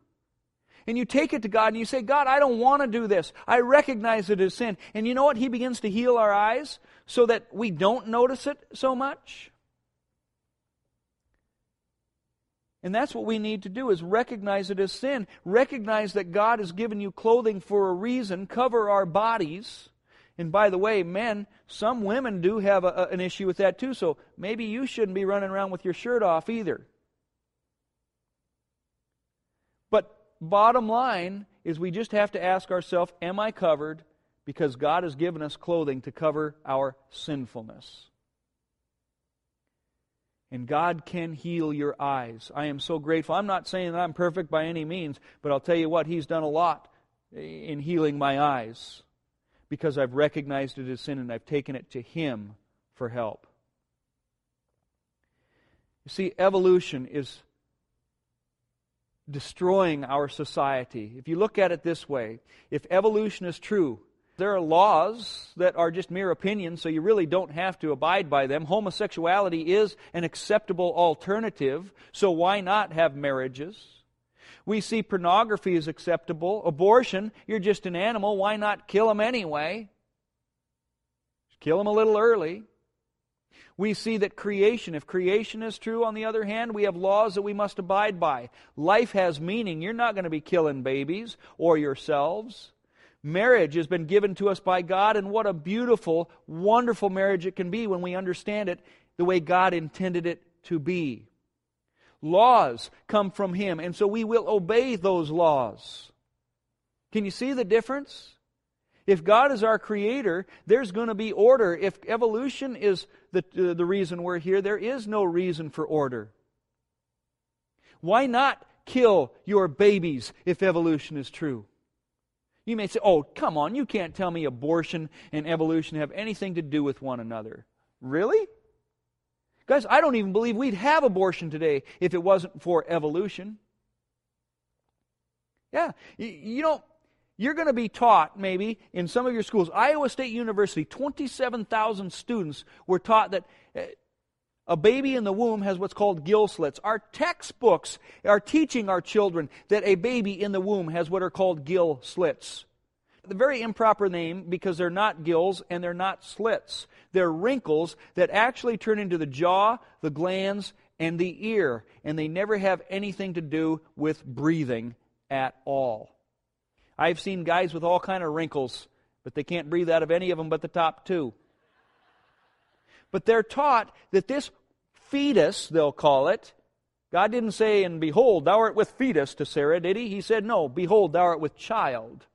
And you take it to God and you say, God, I don't want to do this. I recognize it as sin. And you know what? He begins to heal our eyes so that we don't notice it so much. And that's what we need to do, is recognize it as sin. Recognize that God has given you clothing for a reason. Cover our bodies. And by the way, men, some women do have a, a, an issue with that too, so maybe you shouldn't be running around with your shirt off either. But bottom line is we just have to ask ourselves, am I covered? Because God has given us clothing to cover our sinfulness. And God can heal your eyes. I am so grateful. I'm not saying that I'm perfect by any means, but I'll tell you what, He's done a lot in healing my eyes because I've recognized it as sin and I've taken it to Him for help. You see, evolution is destroying our society. If you look at it this way, if evolution is true, there are laws that are just mere opinions, so you really don't have to abide by them. Homosexuality is an acceptable alternative, so why not have marriages? We see pornography is acceptable. Abortion, you're just an animal, why not kill them anyway? Kill them a little early. We see that creation, if creation is true, on the other hand, we have laws that we must abide by. Life has meaning. You're not going to be killing babies or yourselves. Marriage has been given to us by God, and what a beautiful, wonderful marriage it can be when we understand it the way God intended it to be. Laws come from Him, and so we will obey those laws. Can you see the difference? If God is our Creator, there's going to be order. If evolution is the, uh, the reason we're here, there is no reason for order. Why not kill your babies if evolution is true? You may say, oh, come on, you can't tell me abortion and evolution have anything to do with one another. Really? Guys, I don't even believe we'd have abortion today if it wasn't for evolution. Yeah, you, you don't, you're going to be taught, maybe, in some of your schools. Iowa State University, twenty-seven thousand students were taught that a baby in the womb has what's called gill slits. Our textbooks are teaching our children that a baby in the womb has what are called gill slits. The very improper name, because they're not gills and they're not slits. They're wrinkles that actually turn into the jaw, the glands, and the ear, and they never have anything to do with breathing at all. I've seen guys with all kind of wrinkles, but they can't breathe out of any of them but the top two. But they're taught that this fetus, they'll call it, God didn't say, and behold, thou art with fetus to Sarah, did He? He said, no, behold, thou art with child.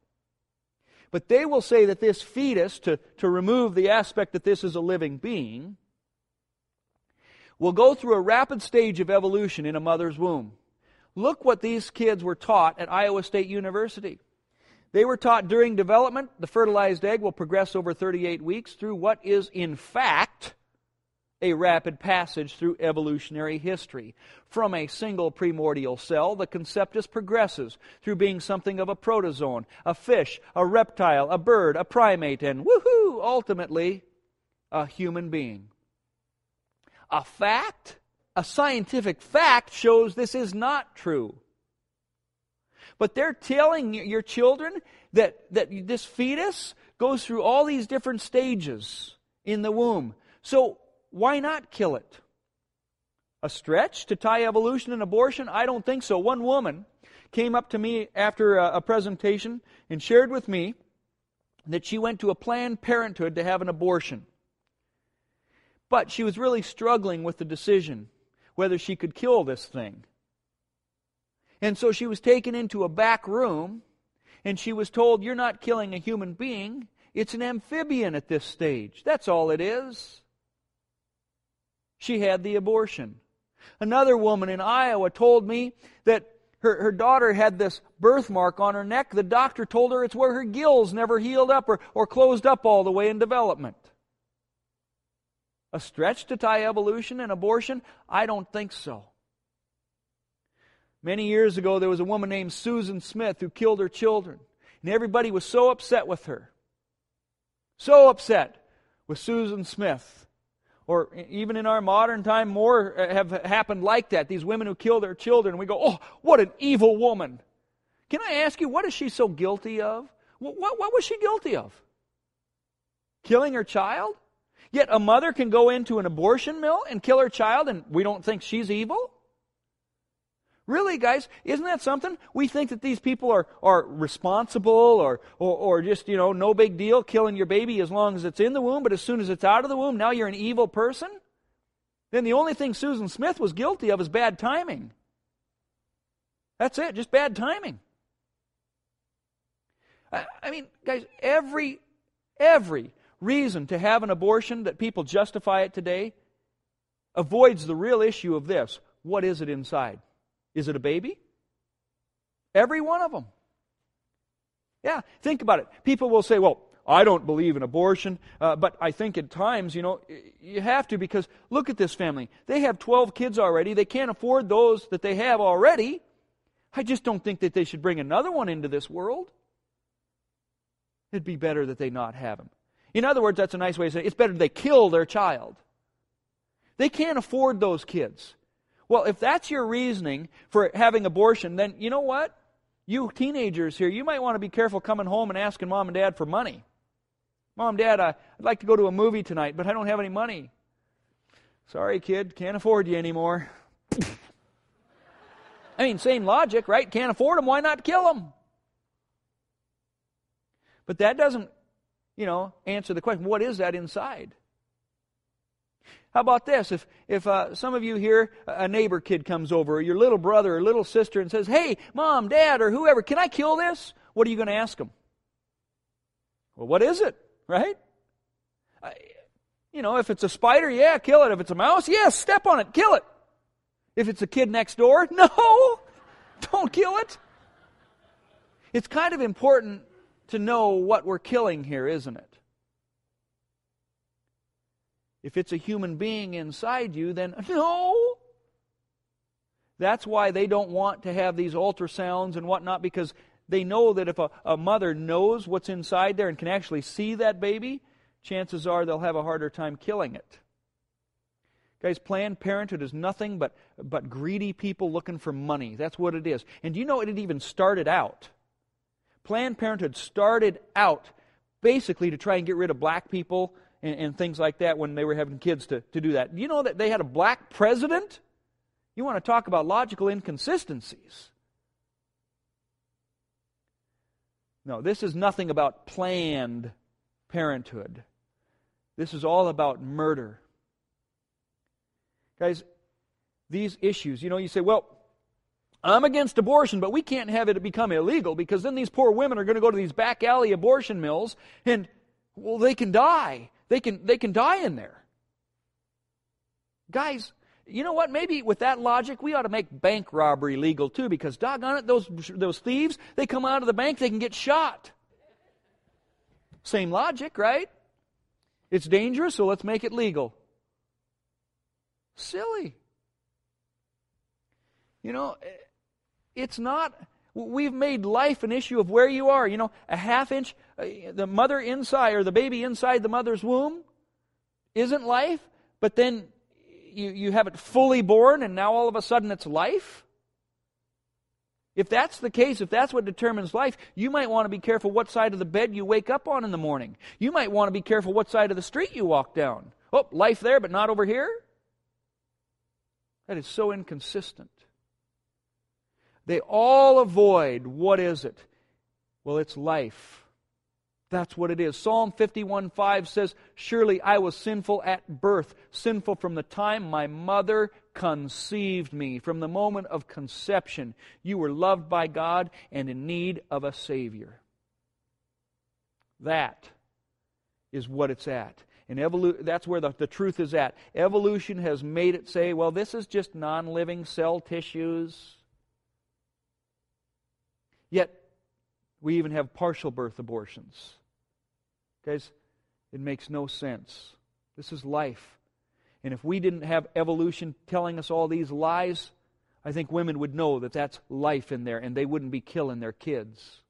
But they will say that this fetus, to, to remove the aspect that this is a living being, will go through a rapid stage of evolution in a mother's womb. Look what these kids were taught at Iowa State University. They were taught during development, the fertilized egg will progress over thirty-eight weeks through what is, in fact, a rapid passage through evolutionary history. From a single primordial cell, the conceptus progresses through being something of a protozoan, a fish, a reptile, a bird, a primate, and woohoo, ultimately, a human being. A fact, a scientific fact, shows this is not true. But they're telling your children that, that this fetus goes through all these different stages in the womb. So why not kill it? A stretch to tie evolution and abortion? I don't think so. One woman came up to me after a, a presentation and shared with me that she went to a Planned Parenthood to have an abortion. But she was really struggling with the decision whether she could kill this thing. And so she was taken into a back room, and she was told, "You're not killing a human being. It's an amphibian at this stage. That's all it is." She had the abortion. Another woman in Iowa told me that her, her daughter had this birthmark on her neck. The doctor told her it's where her gills never healed up or, or closed up all the way in development. A stretch to tie evolution and abortion? I don't think so. Many years ago, there was a woman named Susan Smith who killed her children. And everybody was so upset with her. So upset with Susan Smith. Or even in our modern time, more have happened like that. These women who kill their children. We go, "Oh, what an evil woman." Can I ask you, what is she so guilty of? What, what, what was she guilty of? Killing her child? Yet a mother can go into an abortion mill and kill her child and we don't think she's evil? Really, guys, isn't that something? We think that these people are, are responsible or, or or just, you know, no big deal killing your baby as long as it's in the womb, but as soon as it's out of the womb, now you're an evil person? Then the only thing Susan Smith was guilty of is bad timing. That's it, just bad timing. I, I mean, guys, every, every reason to have an abortion that people justify it today avoids the real issue of this. What is it inside? Is it a baby? Every one of them. Yeah, think about it. People will say, "Well, I don't believe in abortion, uh, but I think at times, you know, you have to because look at this family. They have twelve kids already. They can't afford those that they have already. I just don't think that they should bring another one into this world. It'd be better that they not have them." In other words, that's a nice way to say it. It's better they kill their child. They can't afford those kids. Well, if that's your reasoning for having abortion, then you know what? You teenagers here, you might want to be careful coming home and asking Mom and Dad for money. "Mom, Dad, I'd like to go to a movie tonight, but I don't have any money." "Sorry, kid, can't afford you anymore." I mean, same logic, right? Can't afford them, why not kill them? But that doesn't, you know, answer the question, what is that inside? How about this? If if uh, some of you here, a neighbor kid comes over, or your little brother or little sister and says, "Hey, Mom, Dad, or whoever, can I kill this?" What are you going to ask them? Well, what is it, right? I, you know, if it's a spider, yeah, kill it. If it's a mouse, yes, yeah, step on it, kill it. If it's a kid next door, no, don't kill it. It's kind of important to know what we're killing here, isn't it? If it's a human being inside you, then no. That's why they don't want to have these ultrasounds and whatnot, because they know that if a, a mother knows what's inside there and can actually see that baby, chances are they'll have a harder time killing it. Guys, Planned Parenthood is nothing but, but greedy people looking for money. That's what it is. And you know it even started out. Planned Parenthood started out basically to try and get rid of black people And, and things like that when they were having kids to, to do that. You know that they had a black president? You want to talk about logical inconsistencies. No, this is nothing about Planned Parenthood. This is all about murder. Guys, these issues, you know, you say, "Well, I'm against abortion, but we can't have it become illegal because then these poor women are going to go to these back alley abortion mills and, well, they can die. They can they can die in there." Guys, you know what? Maybe with that logic, we ought to make bank robbery legal too, because doggone it, those, those thieves, they come out of the bank, they can get shot. Same logic, right? It's dangerous, so let's make it legal. Silly. You know, it's not... We've made life an issue of where you are. You know, a half inch, the mother inside, or the baby inside the mother's womb isn't life, but then you, you have it fully born and now all of a sudden it's life? If that's the case, if that's what determines life, you might want to be careful what side of the bed you wake up on in the morning. You might want to be careful what side of the street you walk down. Oh, life there, but not over here? That is so inconsistent. They all avoid, what is it? Well, it's life. That's what it is. Psalm fifty-one five says, surely I was sinful at birth, sinful from the time my mother conceived me. From the moment of conception, you were loved by God and in need of a Savior. That is what it's at. And evolu- that's where the, the truth is at. Evolution has made it say, well, this is just non-living cell tissues. Yet, we even have partial birth abortions. Guys, it makes no sense. This is life. And if we didn't have evolution telling us all these lies, I think women would know that that's life in there and they wouldn't be killing their kids.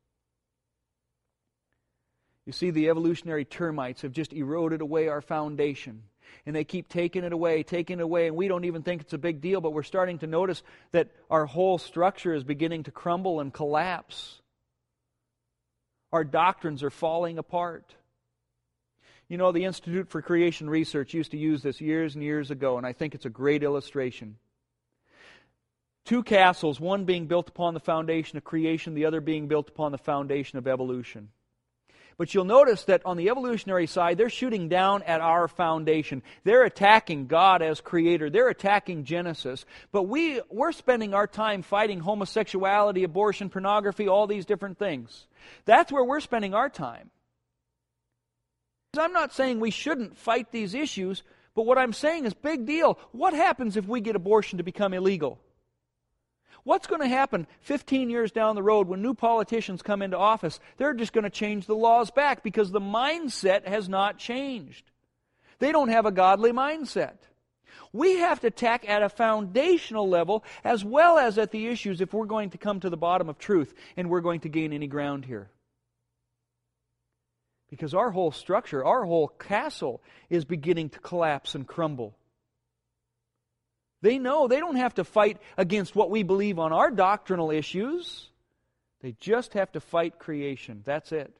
You see, the evolutionary termites have just eroded away our foundation. And they keep taking it away, taking it away, and we don't even think it's a big deal, but we're starting to notice that our whole structure is beginning to crumble and collapse. Our doctrines are falling apart. You know, the Institute for Creation Research used to use this years and years ago, and I think it's a great illustration. Two castles, one being built upon the foundation of creation, the other being built upon the foundation of evolution. But you'll notice that on the evolutionary side, they're shooting down at our foundation. They're attacking God as creator. They're attacking Genesis. But we, we're spending our time fighting homosexuality, abortion, pornography, all these different things. That's where we're spending our time. I'm not saying we shouldn't fight these issues, but what I'm saying is big deal. What happens if we get abortion to become illegal? What's going to happen fifteen years down the road when new politicians come into office? They're just going to change the laws back because the mindset has not changed. They don't have a godly mindset. We have to attack at a foundational level as well as at the issues if we're going to come to the bottom of truth and we're going to gain any ground here. Because our whole structure, our whole castle is beginning to collapse and crumble. They know they don't have to fight against what we believe on our doctrinal issues. They just have to fight creation. That's it.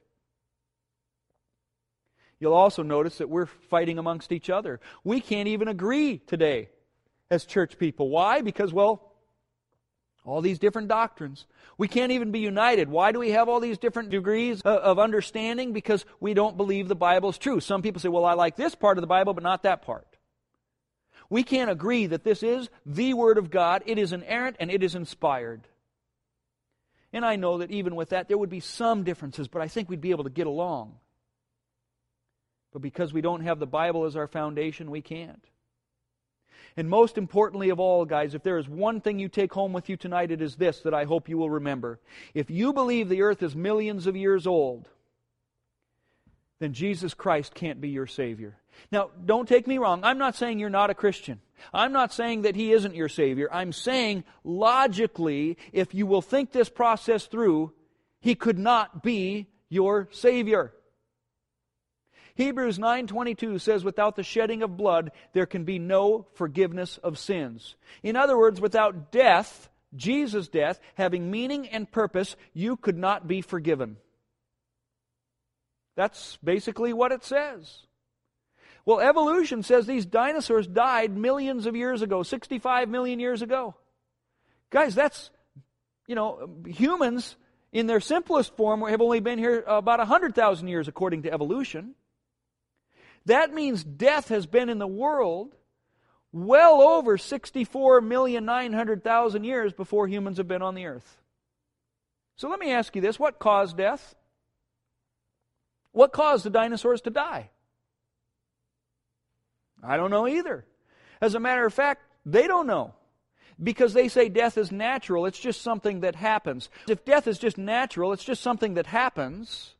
You'll also notice that we're fighting amongst each other. We can't even agree today as church people. Why? Because, well, all these different doctrines. We can't even be united. Why do we have all these different degrees of understanding? Because we don't believe the Bible is true. Some people say, well, I like this part of the Bible, but not that part. We can't agree that this is the Word of God. It is inerrant and it is inspired. And I know that even with that, there would be some differences, but I think we'd be able to get along. But because we don't have the Bible as our foundation, we can't. And most importantly of all, guys, if there is one thing you take home with you tonight, it is this that I hope you will remember. If you believe the earth is millions of years old, then Jesus Christ can't be your Savior. Now, don't take me wrong. I'm not saying you're not a Christian. I'm not saying that He isn't your Savior. I'm saying, logically, if you will think this process through, He could not be your Savior. Hebrews nine twenty-two says, without the shedding of blood, there can be no forgiveness of sins. In other words, without death, Jesus' death, having meaning and purpose, you could not be forgiven. That's basically what it says. Well, evolution says these dinosaurs died millions of years ago, sixty-five million years ago. Guys, that's, you know, humans in their simplest form have only been here about one hundred thousand years according to evolution. That means death has been in the world well over sixty-four million nine hundred thousand years before humans have been on the earth. So let me ask you this, what caused death? What caused the dinosaurs to die? I don't know either. As a matter of fact, they don't know. Because they say death is natural, it's just something that happens. If death is just natural, it's just something that happens,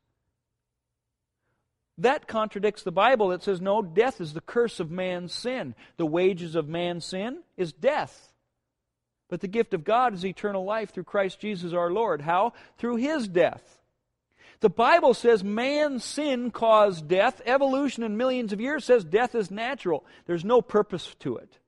that contradicts the Bible that says, no, death is the curse of man's sin. The wages of man's sin is death. But the gift of God is eternal life through Christ Jesus our Lord. How? Through His death. The Bible says man's sin caused death. Evolution in millions of years says death is natural. There's no purpose to it.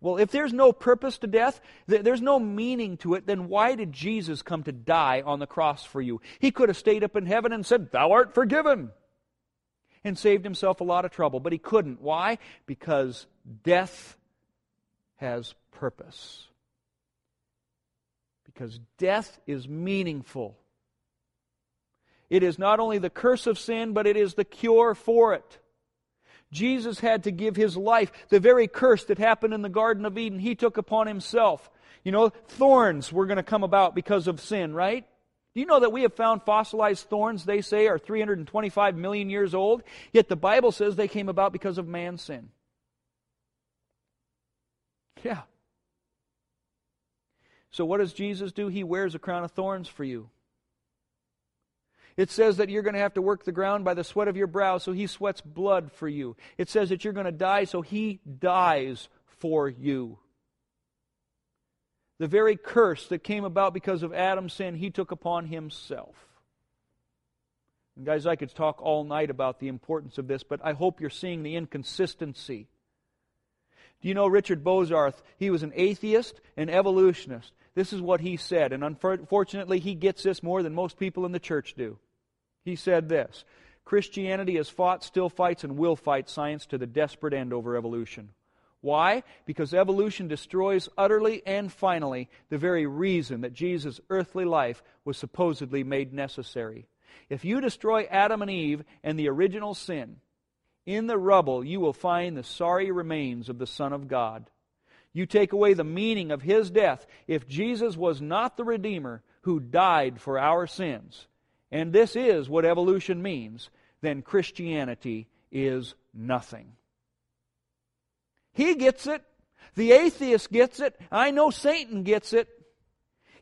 Well, if there's no purpose to death, th- there's no meaning to it, then why did Jesus come to die on the cross for you? He could have stayed up in heaven and said, thou art forgiven, and saved himself a lot of trouble. But he couldn't. Why? Because death has purpose. because death is meaningful. It is not only the curse of sin, but it is the cure for it. Jesus had to give His life. The very curse that happened in the Garden of Eden, He took upon Himself. You know, thorns were going to come about because of sin, right? Do you know that we have found fossilized thorns, they say, are three hundred twenty-five million years old? Yet the Bible says they came about because of man's sin. Yeah. So what does Jesus do? He wears a crown of thorns for you. It says that you're going to have to work the ground by the sweat of your brow, so He sweats blood for you. It says that you're going to die, so He dies for you. The very curse that came about because of Adam's sin, He took upon Himself. And guys, I could talk all night about the importance of this, but I hope you're seeing the inconsistency. Do you know Richard Bozarth? He was an atheist and evolutionist. This is what he said, and unfortunately he gets this more than most people in the church do. He said this: Christianity has fought, still fights, and will fight science to the desperate end over evolution. Why? Because evolution destroys utterly and finally the very reason that Jesus' earthly life was supposedly made necessary. If you destroy Adam and Eve and the original sin, in the rubble you will find the sorry remains of the Son of God. You take away the meaning of His death if Jesus was not the Redeemer who died for our sins. And this is what evolution means. Then Christianity is nothing. He gets it. The atheist gets it. I know Satan gets it.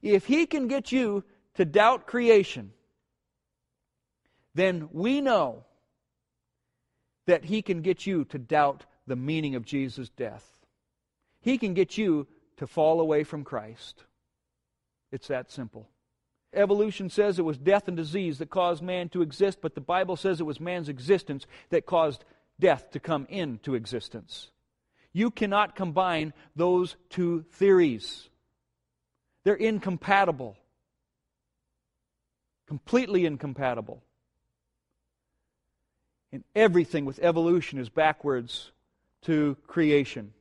If he can get you to doubt creation, then we know that he can get you to doubt the meaning of Jesus' death. He can get you to fall away from Christ. It's that simple. Evolution says it was death and disease that caused man to exist, but the Bible says it was man's existence that caused death to come into existence. You cannot combine those two theories. They're incompatible. Completely incompatible. And everything with evolution is backwards to creation.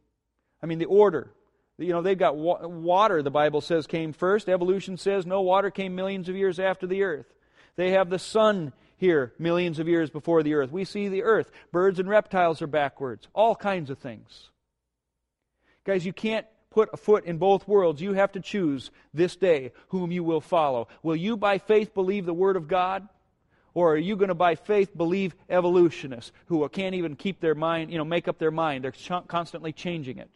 I mean, the order. You know, they've got wa- water, the Bible says, came first. Evolution says no, water came millions of years after the earth. They have the sun here, millions of years before the earth. We see the earth. Birds and reptiles are backwards. All kinds of things. Guys, you can't put a foot in both worlds. You have to choose this day whom you will follow. Will you by faith believe the Word of God? Or are you going to by faith believe evolutionists who can't even keep their mind, you know, make up their mind? They're ch- constantly changing it.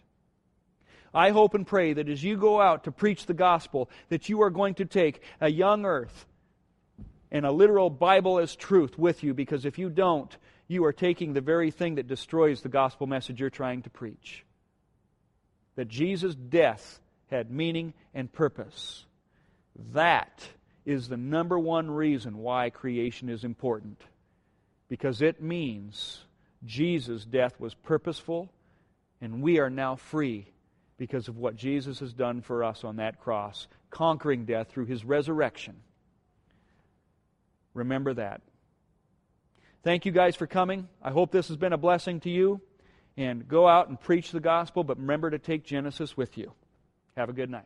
I hope and pray that as you go out to preach the gospel, that you are going to take a young earth and a literal Bible as truth with you, because if you don't, you are taking the very thing that destroys the gospel message you're trying to preach. That Jesus' death had meaning and purpose. That is the number one reason why creation is important. Because it means Jesus' death was purposeful, and we are now free because of what Jesus has done for us on that cross, conquering death through His resurrection. Remember that. Thank you guys for coming. I hope this has been a blessing to you. And go out and preach the gospel, but remember to take Genesis with you. Have a good night.